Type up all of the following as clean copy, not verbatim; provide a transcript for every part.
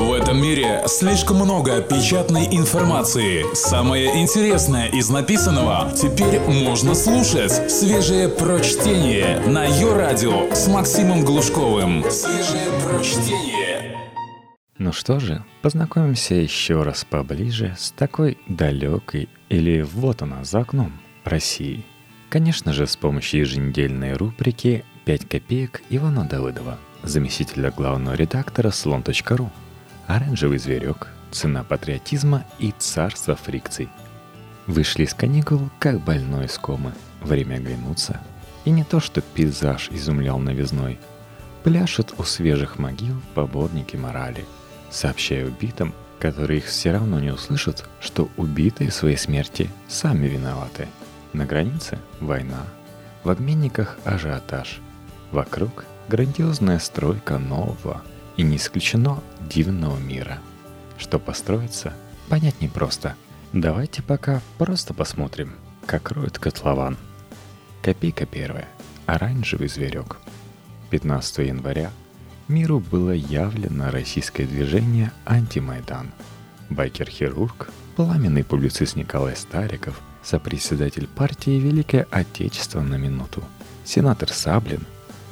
В этом мире слишком много печатной информации. Самое интересное из написанного теперь можно слушать. Свежее прочтение на Йо-радио с Максимом Глушковым. Свежее прочтение. Ну что же, познакомимся еще раз поближе с такой далекой, или вот она за окном, Россией. Конечно же, с помощью еженедельной рубрики «5 копеек» Ивана Давыдова, заместителя главного редактора «Слон.ру». «Оранжевый зверек», «Цена патриотизма» и «Царство фрикций». Вышли из каникул, как больной из комы. Время оглянуться. И не то, что пейзаж изумлял новизной. Пляшут у свежих могил поборники морали, сообщая убитым, которые их все равно не услышат, что убитые в своей смерти сами виноваты. На границе – война. В обменниках – ажиотаж. Вокруг – грандиозная стройка нового и, не исключено, дивного мира. Что построится, понять непросто. Давайте пока просто посмотрим, как роют котлован. Копейка первая. Оранжевый зверек. 15 января миру было явлено российское движение «Антимайдан». Байкер-хирург, пламенный публицист Николай Стариков, сопредседатель партии «Великое Отечество» на минуту, сенатор Саблин,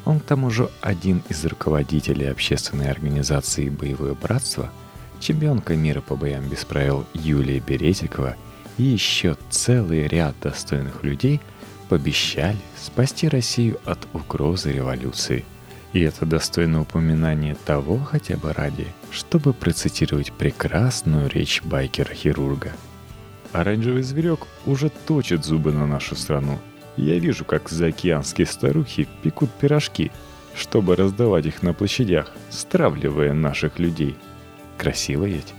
он к тому же один из руководителей общественной организации «Боевое братство», чемпионка мира по боям без правил Юлия Беретикова и еще целый ряд достойных людей пообещали спасти Россию от угрозы революции. И это достойно упоминания того хотя бы ради, чтобы процитировать прекрасную речь байкера-хирурга. «Оранжевый зверек уже точит зубы на нашу страну. Я вижу, как заокеанские старухи пекут пирожки, чтобы раздавать их на площадях, стравливая наших людей». Красиво ведь?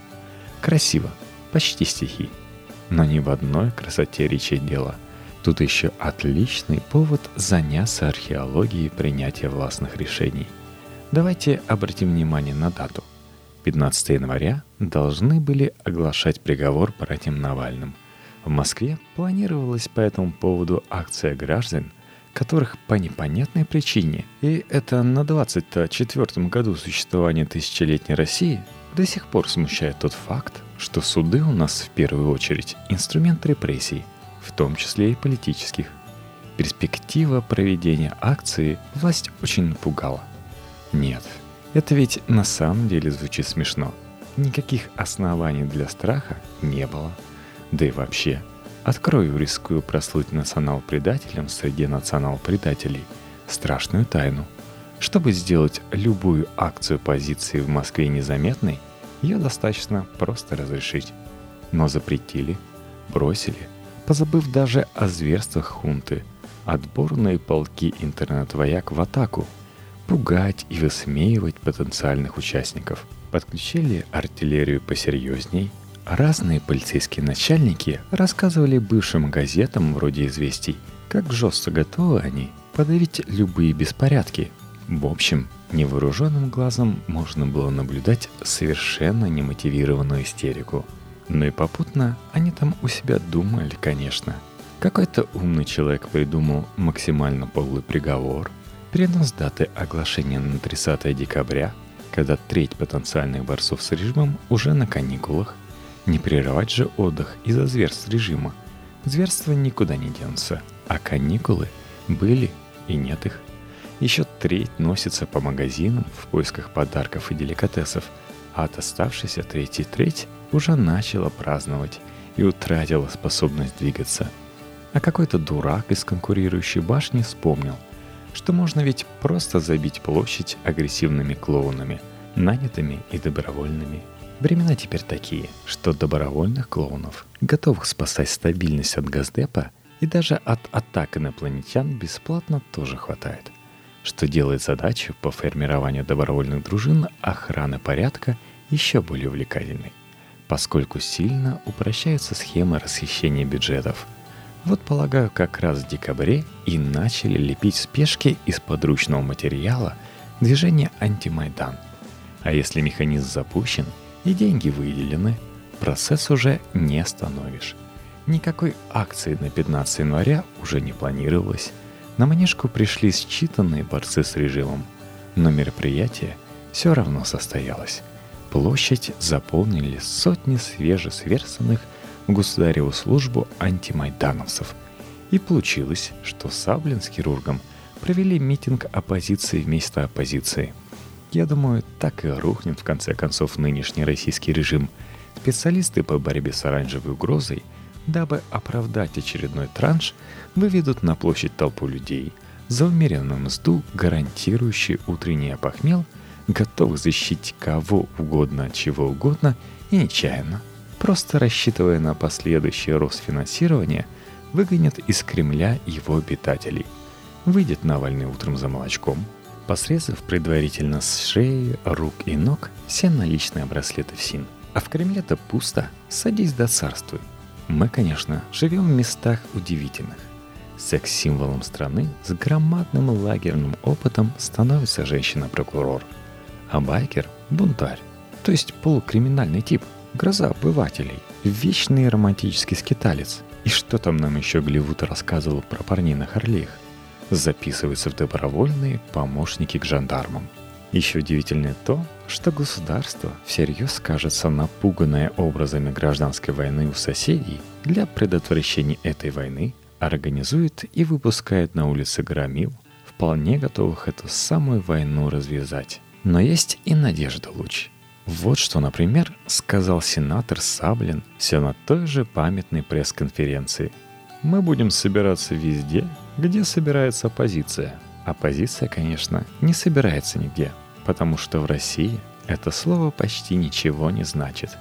Красиво. Почти стихи. Но не в одной красоте речи дело. Тут еще отличный повод заняться археологией принятия властных решений. Давайте обратим внимание на дату. 15 января должны были оглашать приговор братьям Навальным. В Москве планировалась по этому поводу акция граждан, которых по непонятной причине, и это на 24-м году существования тысячелетней России, до сих пор смущает тот факт, что суды у нас в первую очередь инструмент репрессий, в том числе и политических. Перспектива проведения акции власть очень напугала. Нет, это ведь на самом деле звучит смешно. Никаких оснований для страха не было. Да и вообще, открою, рискую прослыть национал-предателем среди национал-предателей, страшную тайну. Чтобы сделать любую акцию позиции в Москве незаметной, ее достаточно просто разрешить. Но запретили, бросили, позабыв даже о зверствах хунты, отборные полки интернет-вояк в атаку, пугать и высмеивать потенциальных участников. Подключили артиллерию посерьезней. Разные полицейские начальники рассказывали бывшим газетам вроде «Известий», как жестко готовы они подавить любые беспорядки. В общем, невооруженным глазом можно было наблюдать совершенно немотивированную истерику. Ну и попутно они там у себя думали, конечно. Какой-то умный человек придумал максимально подлый приговор, перенос даты оглашения на 30 декабря, когда треть потенциальных борцов с режимом уже на каникулах. Не прерывать же отдых из-за зверств режима. Зверства никуда не денутся, а каникулы были и нет их. Еще треть носится по магазинам в поисках подарков и деликатесов, а от оставшейся треть уже начала праздновать и утратила способность двигаться. А какой-то дурак из конкурирующей башни вспомнил, что можно ведь просто забить площадь агрессивными клоунами, нанятыми и добровольными. Времена теперь такие, что добровольных клоунов, готовых спасать стабильность от Газдепа и даже от атак инопланетян, бесплатно тоже хватает. Что делает задачу по формированию добровольных дружин охраны порядка еще более увлекательной, поскольку сильно упрощаются схемы расхищения бюджетов. Вот, полагаю, как раз в декабре и начали лепить спешки из подручного материала движение «Антимайдан». А если механизм запущен и деньги выделены, процесс уже не остановишь. Никакой акции на 15 января уже не планировалось. На манежку пришли считанные борцы с режимом, но мероприятие все равно состоялось. Площадь заполнили сотни свежесверстанных в государеву службу антимайдановцев. И получилось, что Саблин с хирургом провели митинг оппозиции вместо оппозиции. Я думаю, так и рухнет в конце концов нынешний российский режим. Специалисты по борьбе с оранжевой угрозой, дабы оправдать очередной транш, выведут на площадь толпу людей за умеренную мзду, гарантирующую утренний опохмел, готовых защитить кого угодно от чего угодно и нечаянно, просто рассчитывая на последующий рост финансирования, выгонят из Кремля его обитателей. Выйдет Навальный утром за молочком, посрезав предварительно с шеи, рук и ног все наличные браслеты в СИН. А в Кремле-то пусто, садись да царствуй. Мы, конечно, живем в местах удивительных. Секс-символом страны с громадным лагерным опытом становится женщина-прокурор. А байкер – бунтарь, то есть полукриминальный тип, гроза обывателей, вечный романтический скиталец. И что там нам еще Голливуд рассказывал про парней на Харлеях? Записываются в добровольные помощники к жандармам. Еще удивительнее то, что государство всерьез кажется напуганное образами гражданской войны у соседей, для предотвращения этой войны организует и выпускает на улицы громил, вполне готовых эту самую войну развязать. Но есть и надежда луч. Вот что, например, сказал сенатор Саблин все на той же памятной пресс-конференции. «Мы будем собираться везде, где собирается оппозиция». Оппозиция, конечно, не собирается нигде, потому что в России это слово почти ничего не значит.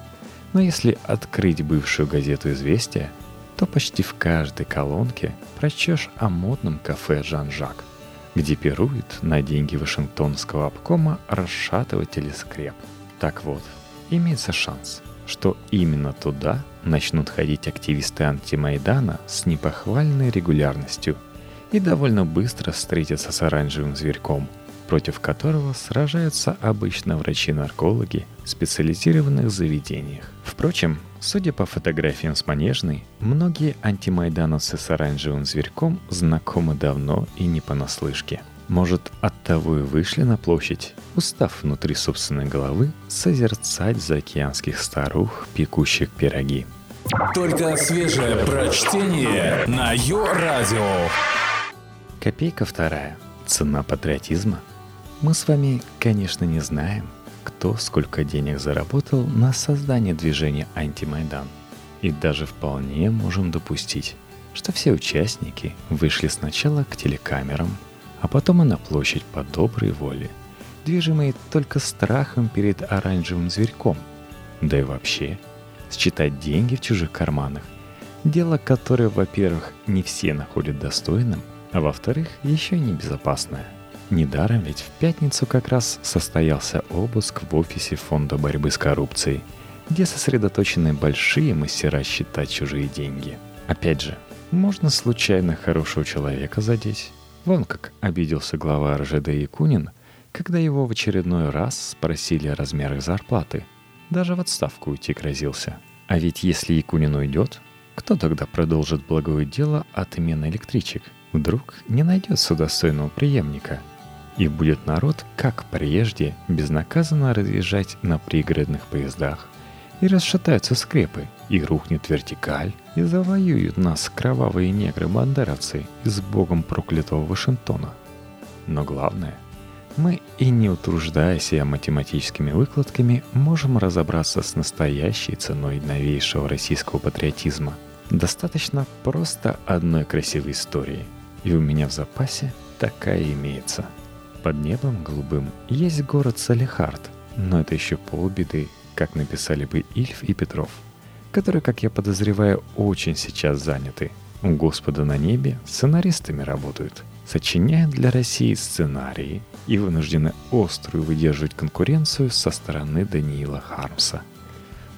Но если открыть бывшую газету «Известия», то почти в каждой колонке прочтешь о модном кафе «Жан-Жак», где пируют на деньги Вашингтонского обкома расшатыватели скреп. Так вот, имеется шанс, что именно туда начнут ходить активисты антимайдана с непохвальной регулярностью и довольно быстро встретятся с оранжевым зверьком, против которого сражаются обычно врачи-наркологи в специализированных заведениях. Впрочем, судя по фотографиям с Манежной, многие антимайдановцы с оранжевым зверьком знакомы давно и не понаслышке. Может, оттого и вышли на площадь, устав внутри собственной головы созерцать заокеанских старух, пекущих пироги. Только свежее прочтение на Йо-радио. Копейка вторая. Цена патриотизма. Мы с вами, конечно, не знаем, кто сколько денег заработал на создание движения «Антимайдан». И даже вполне можем допустить, что все участники вышли сначала к телекамерам, а потом и на площадь по доброй воле, движимые только страхом перед оранжевым зверьком. Да и вообще, считать деньги в чужих карманах – дело, которое, во-первых, не все находят достойным, а во-вторых, еще и небезопасное. Недаром ведь в пятницу как раз состоялся обыск в офисе Фонда борьбы с коррупцией, где сосредоточены большие мастера считать чужие деньги. Опять же, можно случайно хорошего человека задеть. Вон как обиделся глава РЖД Якунин, когда его в очередной раз спросили о размерах зарплаты. Даже в отставку уйти грозился. А ведь если Якунин уйдет, кто тогда продолжит благое дело отмены электричек? Вдруг не найдется достойного преемника. И будет народ, как прежде, безнаказанно разъезжать на пригородных поездах. И расшатаются скрепы, и рухнет вертикаль, и завоюют нас кровавые негры-бандеровцы из богом проклятого Вашингтона. Но главное, мы, и не утруждая себя математическими выкладками, можем разобраться с настоящей ценой новейшего российского патриотизма. Достаточно просто одной красивой истории. И у меня в запасе такая имеется. Под небом голубым есть город Салехард, но это еще полбеды, как написали бы Ильф и Петров, которые, как я подозреваю, очень сейчас заняты. У Господа на небе сценаристами работают, сочиняют для России сценарии и вынуждены острую выдерживать конкуренцию со стороны Даниила Хармса.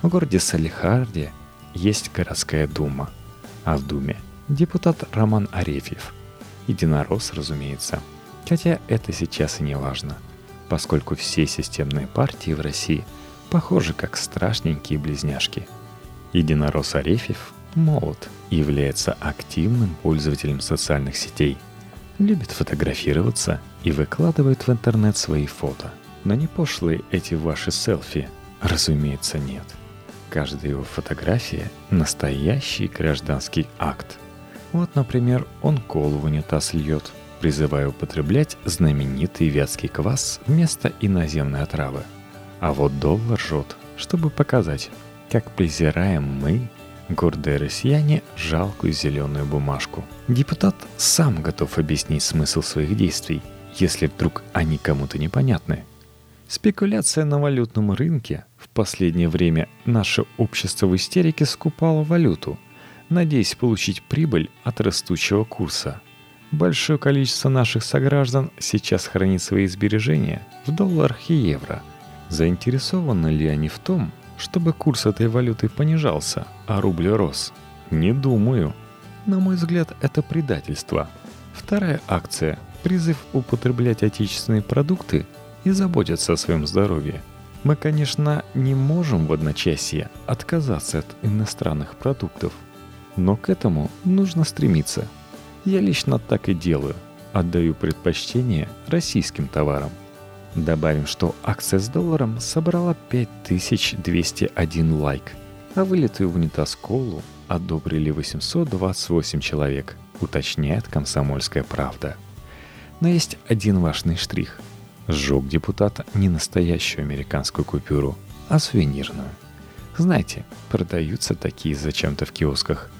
В городе Салехарде есть городская дума, а в думе депутат Роман Арефьев. Единорос, разумеется. Хотя это сейчас и не важно, поскольку все системные партии в России похожи как страшненькие близняшки. Единорос Арефьев молод и является активным пользователем социальных сетей. Любит фотографироваться и выкладывает в интернет свои фото. Но не пошлые эти ваши селфи, Разумеется, нет. Каждая его фотография – настоящий гражданский акт. Вот, например, он колу в унитаз льет, призывая употреблять знаменитый вятский квас вместо иноземной отравы. А вот доллар жжет, чтобы показать, как презираем мы, гордые россияне, жалкую зеленую бумажку. Депутат сам готов объяснить смысл своих действий, если вдруг они кому-то непонятны. Спекуляция на валютном рынке. В последнее время наше общество в истерике скупало валюту, надеясь получить прибыль от растущего курса. Большое количество наших сограждан сейчас хранит свои сбережения в долларах и евро. Заинтересованы ли они в том, чтобы курс этой валюты понижался, а рубль рос? Не думаю. На мой взгляд, это предательство. Вторая акция – призыв употреблять отечественные продукты и заботиться о своем здоровье. Мы, конечно, не можем в одночасье отказаться от иностранных продуктов, но к этому нужно стремиться. Я лично так и делаю, отдаю предпочтение российским товарам. Добавим, что акция с долларом собрала 5201 лайк, а вылитую в унитаз колу одобрили 828 человек, уточняет «Комсомольская правда». Но есть один важный штрих. Сжег депутат не настоящую американскую купюру, а сувенирную. Знаете, продаются такие зачем-то в киосках.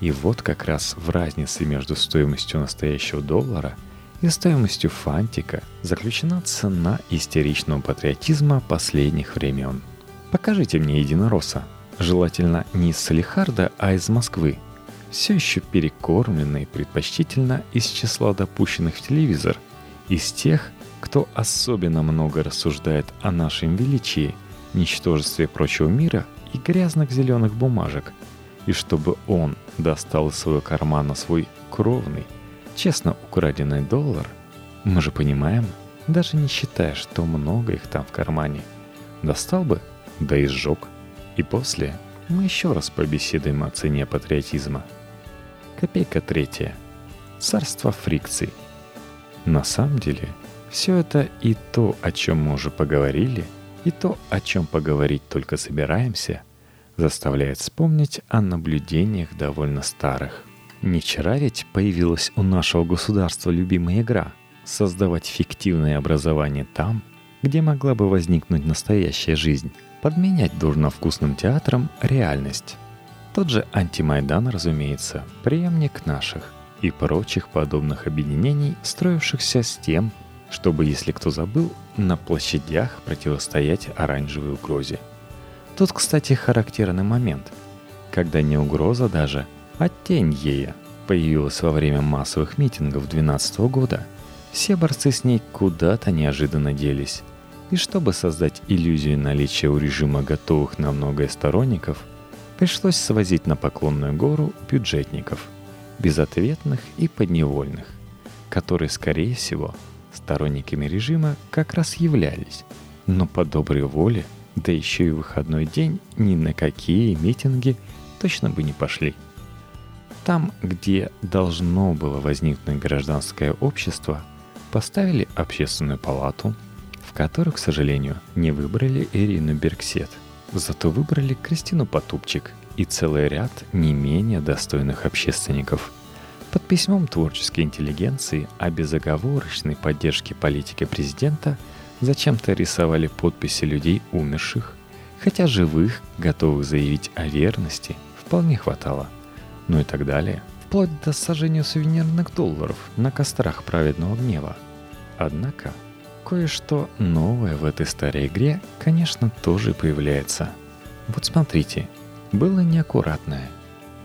И вот как раз в разнице между стоимостью настоящего доллара и стоимостью фантика заключена цена истеричного патриотизма последних времен. Покажите мне единоросса, желательно не из Салехарда, а из Москвы, все еще перекормленный предпочтительно из числа допущенных в телевизор, из тех, кто особенно много рассуждает о нашем величии, ничтожестве прочего мира и грязных зеленых бумажек, и чтобы он достал из своего кармана свой кровный, честно украденный доллар, мы же понимаем, даже не считая, что много их там в кармане, достал бы, да и сжег. И после мы еще раз побеседуем о цене патриотизма. Копейка третья. Царство фрикций. На самом деле, все это и то, о чем мы уже поговорили, и то, о чем поговорить только собираемся, заставляет вспомнить о наблюдениях довольно старых. Не вчера ведь появилась у нашего государства любимая игра – создавать фиктивное образование там, где могла бы возникнуть настоящая жизнь, подменять дурновкусным театром реальность. Тот же Антимайдан, разумеется, преемник наших и прочих подобных объединений, строившихся с тем, чтобы, если кто забыл, на площадях противостоять оранжевой угрозе. Тут, кстати, характерный момент, когда не угроза даже, а тень ея появилась во время массовых митингов 2012 года. Все борцы с ней куда-то неожиданно делись. И чтобы создать иллюзию наличия у режима готовых на многое сторонников, пришлось свозить на Поклонную гору бюджетников, безответных и подневольных, которые, скорее всего, сторонниками режима как раз являлись, но по доброй воле, да еще и выходной день, ни на какие митинги точно бы не пошли. Там, где должно было возникнуть гражданское общество, поставили общественную палату, в которую, к сожалению, не выбрали Ирину Бергсет, зато выбрали Кристину Потупчик и целый ряд не менее достойных общественников. Под письмом творческой интеллигенции о безоговорочной поддержке политики президента зачем-то рисовали подписи людей умерших, хотя живых, готовых заявить о верности, вполне хватало. Ну и так далее, вплоть до сожжения сувенирных долларов на кострах праведного гнева. Однако, кое-что новое в этой старой игре, конечно, тоже появляется. Вот смотрите, было неаккуратное,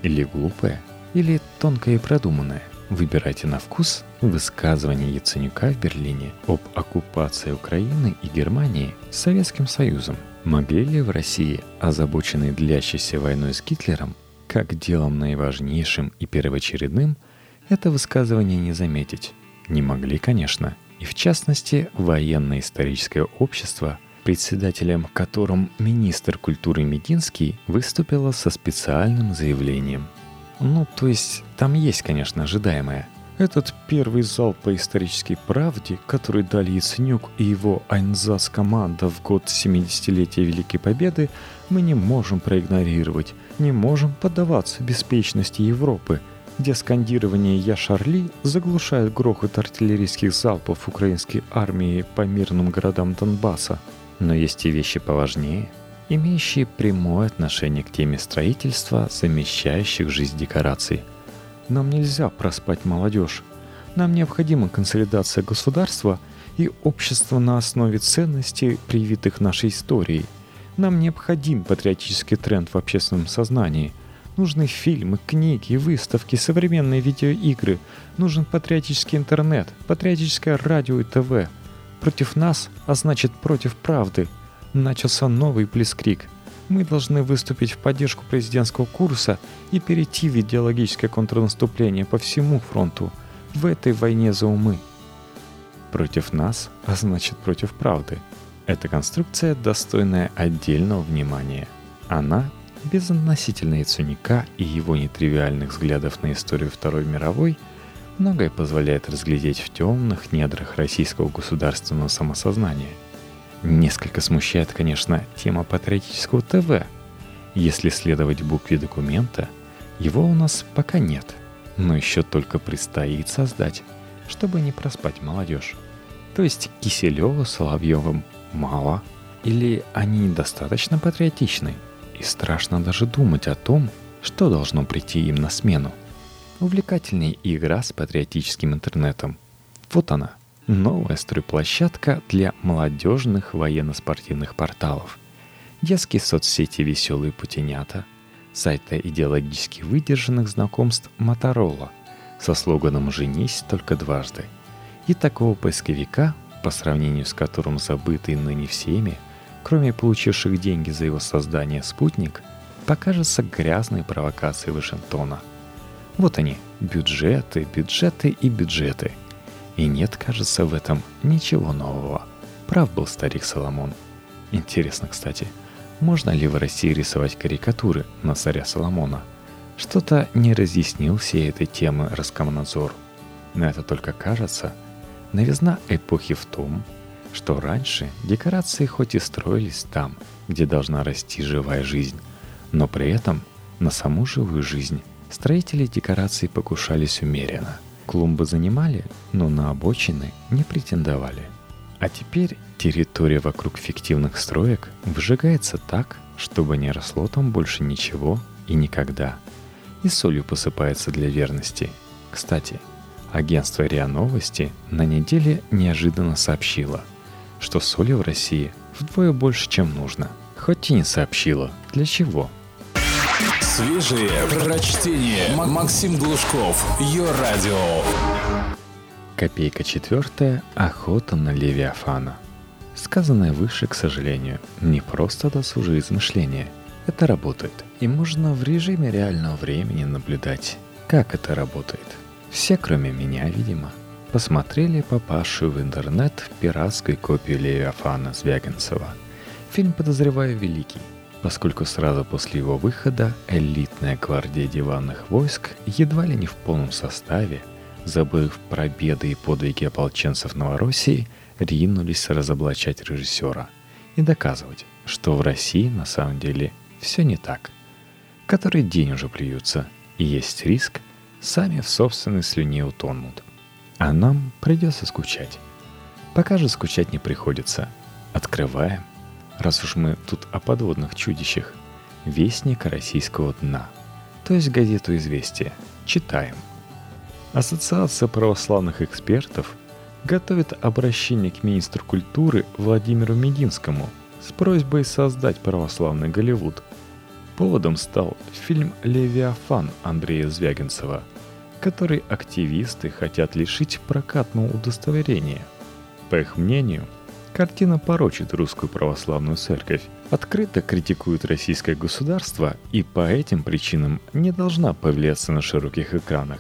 или глупое, или тонкое и продуманное. Выбирайте на вкус высказывание Яценюка в Берлине об оккупации Украины и Германии Советским Союзом. Могли ли в России, озабоченные длящейся войной с Гитлером, как делом наиважнейшим и первоочередным, это высказывание не заметить? Не могли, конечно. И в частности, военно-историческое общество, председателем которым министр культуры Мединский, выступило со специальным заявлением. Ну, то есть, там есть, конечно, ожидаемое. Этот первый залп по исторической правде, который дали Яценюк и его «Айнзас-команда» в год 70-летия Великой Победы, мы не можем проигнорировать, не можем поддаваться беспечности Европы, где скандирование «Я Шарли» заглушает грохот артиллерийских залпов украинской армии по мирным городам Донбасса. Но есть и вещи поважнее, имеющие прямое отношение к теме строительства, замещающих жизнь декораций. Нам нельзя проспать молодежь. Нам необходима консолидация государства и общества на основе ценностей, привитых нашей историей. Нам необходим патриотический тренд в общественном сознании. Нужны фильмы, книги, выставки, современные видеоигры. Нужен патриотический интернет, патриотическое радио и ТВ. Против нас, а значит против правды, начался новый блицкриг. Мы должны выступить в поддержку президентского курса и перейти в идеологическое контрнаступление по всему фронту в этой войне за умы. Против нас, а значит против правды. Эта конструкция, достойная отдельного внимания. Она, безотносительно Яценюка и его нетривиальных взглядов на историю Второй мировой, многое позволяет разглядеть в темных недрах российского государственного самосознания. Несколько смущает, конечно, тема патриотического ТВ. Если следовать букве документа, его у нас пока нет, но еще только предстоит создать, чтобы не проспать молодежь. То есть Киселеву, Соловьевым мало, или они недостаточно патриотичны, и страшно даже думать о том, что должно прийти им на смену. Увлекательная игра с патриотическим интернетом. Вот она. Новая стройплощадка для молодежных военно-спортивных порталов, детские соцсети «Веселые путенята», сайта идеологически выдержанных знакомств «Моторола» со слоганом «Женись только дважды». И такого поисковика, по сравнению с которым забытый ныне всеми, кроме получивших деньги за его создание «Спутник», покажется грязной провокацией Вашингтона. Вот они, бюджеты, бюджеты и бюджеты. И нет, кажется, в этом ничего нового. Прав был старик Соломон. Интересно, кстати, можно ли в России рисовать карикатуры на царя Соломона? Что-то не разъяснил всей этой темы Роскомнадзор. Но это только кажется. Новизна эпохи в том, что раньше декорации хоть и строились там, где должна расти живая жизнь, но при этом на саму живую жизнь строители декораций покушались умеренно. Клумбы занимали, но на обочины не претендовали. А теперь территория вокруг фиктивных строек выжигается так, чтобы не росло там больше ничего и никогда. И солью посыпается для верности. Кстати, агентство РИА Новости на неделе неожиданно сообщило, что соли в России вдвое больше, чем нужно. Хоть и не сообщило, для чего. Свежие прочтение. Максим Глушков. Йо-радио. Копейка четвертая. Охота на Левиафана. Сказанное выше, к сожалению, не просто досужие измышления. Это работает. И можно в режиме реального времени наблюдать, как это работает. Все, кроме меня, видимо, посмотрели попавшую в интернет пиратскую копию Левиафана Звягинцева. Фильм, подозреваю, великий, поскольку сразу после его выхода элитная гвардия диванных войск едва ли не в полном составе, забыв про беды и подвиги ополченцев Новороссии, ринулись разоблачать режиссера и доказывать, что в России на самом деле все не так. Который день уже плюются, и есть риск, сами в собственной слюне утонут. А нам придется скучать. Пока же скучать не приходится. Открываем, раз уж мы тут о подводных чудищах, «Вестник российского дна», то есть газету «Известия». Читаем. Ассоциация православных экспертов готовит обращение к министру культуры Владимиру Мединскому с просьбой создать православный Голливуд. Поводом стал фильм «Левиафан» Андрея Звягинцева, который активисты хотят лишить прокатного удостоверения. По их мнению, картина порочит русскую православную церковь, открыто критикует российское государство и по этим причинам не должна появляться на широких экранах.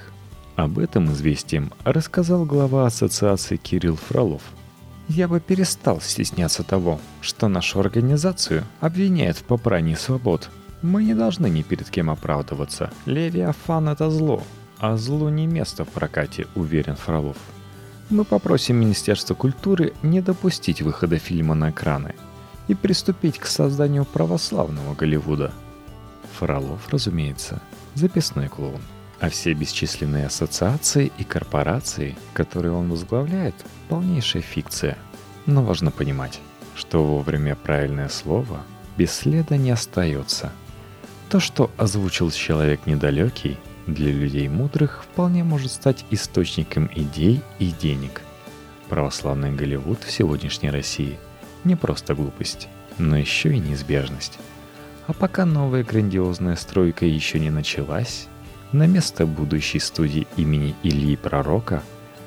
Об этом известиям рассказал глава ассоциации Кирилл Фролов. «Я бы перестал стесняться того, что нашу организацию обвиняют в попрании свобод. Мы не должны ни перед кем оправдываться. Левиафан — это зло. а злу не место в прокате, уверен Фролов. Мы попросим Министерство культуры не допустить выхода фильма на экраны и приступить к созданию православного Голливуда. Фролов, разумеется, записной клоун. А все бесчисленные ассоциации и корпорации, которые он возглавляет, полнейшая фикция. Но важно понимать, что вовремя правильное слово без следа не остается. То, что озвучил человек недалекий, для людей мудрых вполне может стать источником идей и денег. Православный Голливуд в сегодняшней России не просто глупость, но еще и неизбежность. А пока новая грандиозная стройка еще не началась, на место будущей студии имени Ильи Пророка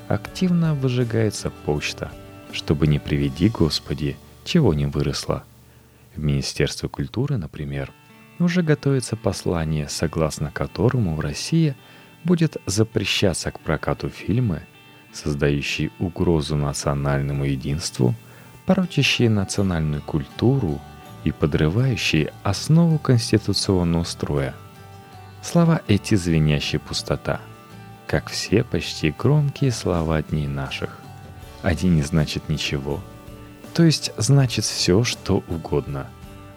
активно выжигается почта, чтобы не приведи, Господи, чего не выросло. В Министерстве культуры, например, уже готовится послание, согласно которому в России будет запрещаться к прокату фильмы, создающие угрозу национальному единству, порочащие национальную культуру и подрывающие основу конституционного строя. Слова эти звенящая пустота, как все почти громкие слова дней наших. Один не значит ничего, то есть значит все, что угодно,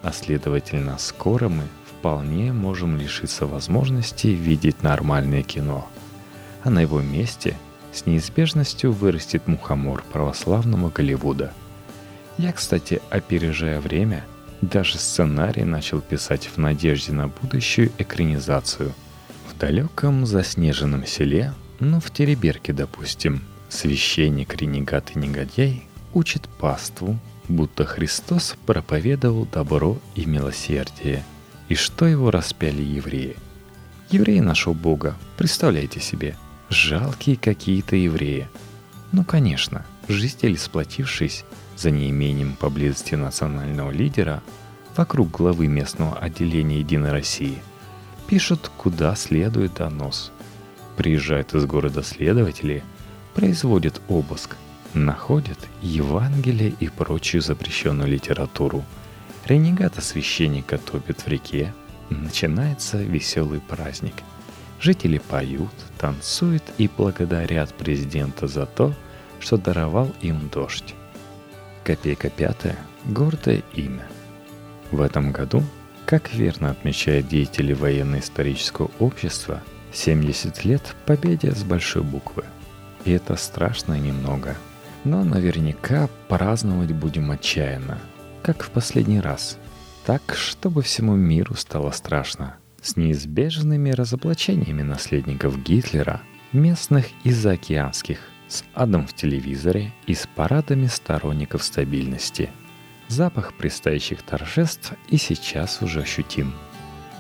а следовательно, скоро мы вполне можем лишиться возможности видеть нормальное кино. А на его месте с неизбежностью вырастет мухомор православного Голливуда. Я, кстати, опережая время, даже сценарий начал писать в надежде на будущую экранизацию. В далеком заснеженном селе, но в Териберке, допустим, священник-ренегат и негодяй учит паству, будто Христос проповедовал добро и милосердие, и что его распяли евреи. Евреи нашего Бога, представляете себе, жалкие какие-то евреи. Ну, конечно, жители, сплотившись за неимением поблизости национального лидера, вокруг главы местного отделения «Единой России», пишут куда следует донос. Приезжают из города следователи, производят обыск, находят Евангелие и прочую запрещенную литературу. Ренегата-священника топят в реке. Начинается веселый праздник. Жители поют, танцуют и благодарят президента за то, что даровал им дождь. Копейка пятая – гордое имя. В этом году, как верно отмечают деятели военно-исторического общества, 70 лет победе с большой буквы. И это страшно немного. Но наверняка праздновать будем отчаянно, как в последний раз. Так, чтобы всему миру стало страшно. С неизбежными разоблачениями наследников Гитлера, местных и заокеанских, с адом в телевизоре и с парадами сторонников стабильности. Запах предстоящих торжеств и сейчас уже ощутим.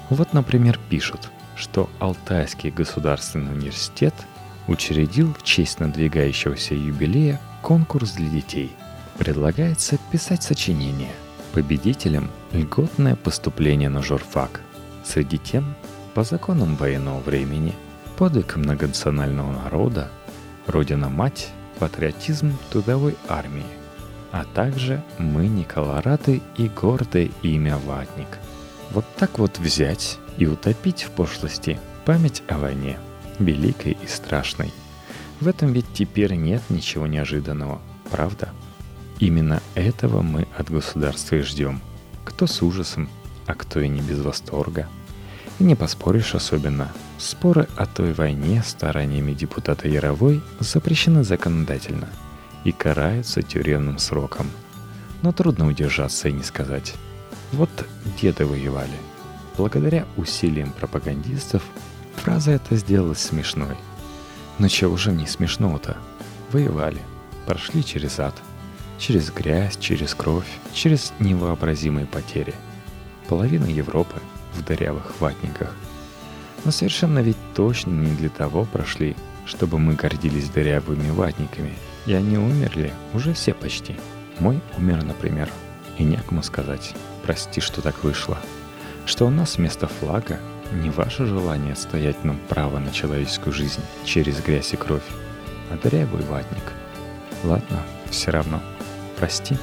Вот, например, пишут, что Алтайский государственный университет учредил в честь надвигающегося юбилея конкурс для детей. Предлагается писать сочинения. Победителям льготное поступление на журфак. Среди тем, по законам военного времени, подвиг многонационального народа, Родина-мать, патриотизм трудовой армии, а также мы не колораты и гордое имя ватник. Вот так вот взять и утопить в пошлости память о войне, великой и страшной. В этом ведь теперь нет ничего неожиданного, правда? Именно этого мы от государства и ждем. Кто с ужасом, а кто и не без восторга. И не поспоришь особенно. Споры о той войне стараниями депутата Яровой запрещены законодательно и караются тюремным сроком. Но трудно удержаться и не сказать. Вот деды воевали. Благодаря усилиям пропагандистов фраза эта сделалась смешной. Но чего же не смешного-то? Воевали, прошли через ад, через грязь, через кровь, через невообразимые потери. Половина Европы в дырявых ватниках. Но совершенно ведь точно не для того прошли, чтобы мы гордились дырявыми ватниками. И они умерли уже все почти. Мой умер, например. И некому сказать, прости, что так вышло. Что у нас вместо флага не ваше желание отстоять нам право на человеческую жизнь через грязь и кровь, а дырявый ватник. Ладно, все равно. Прости.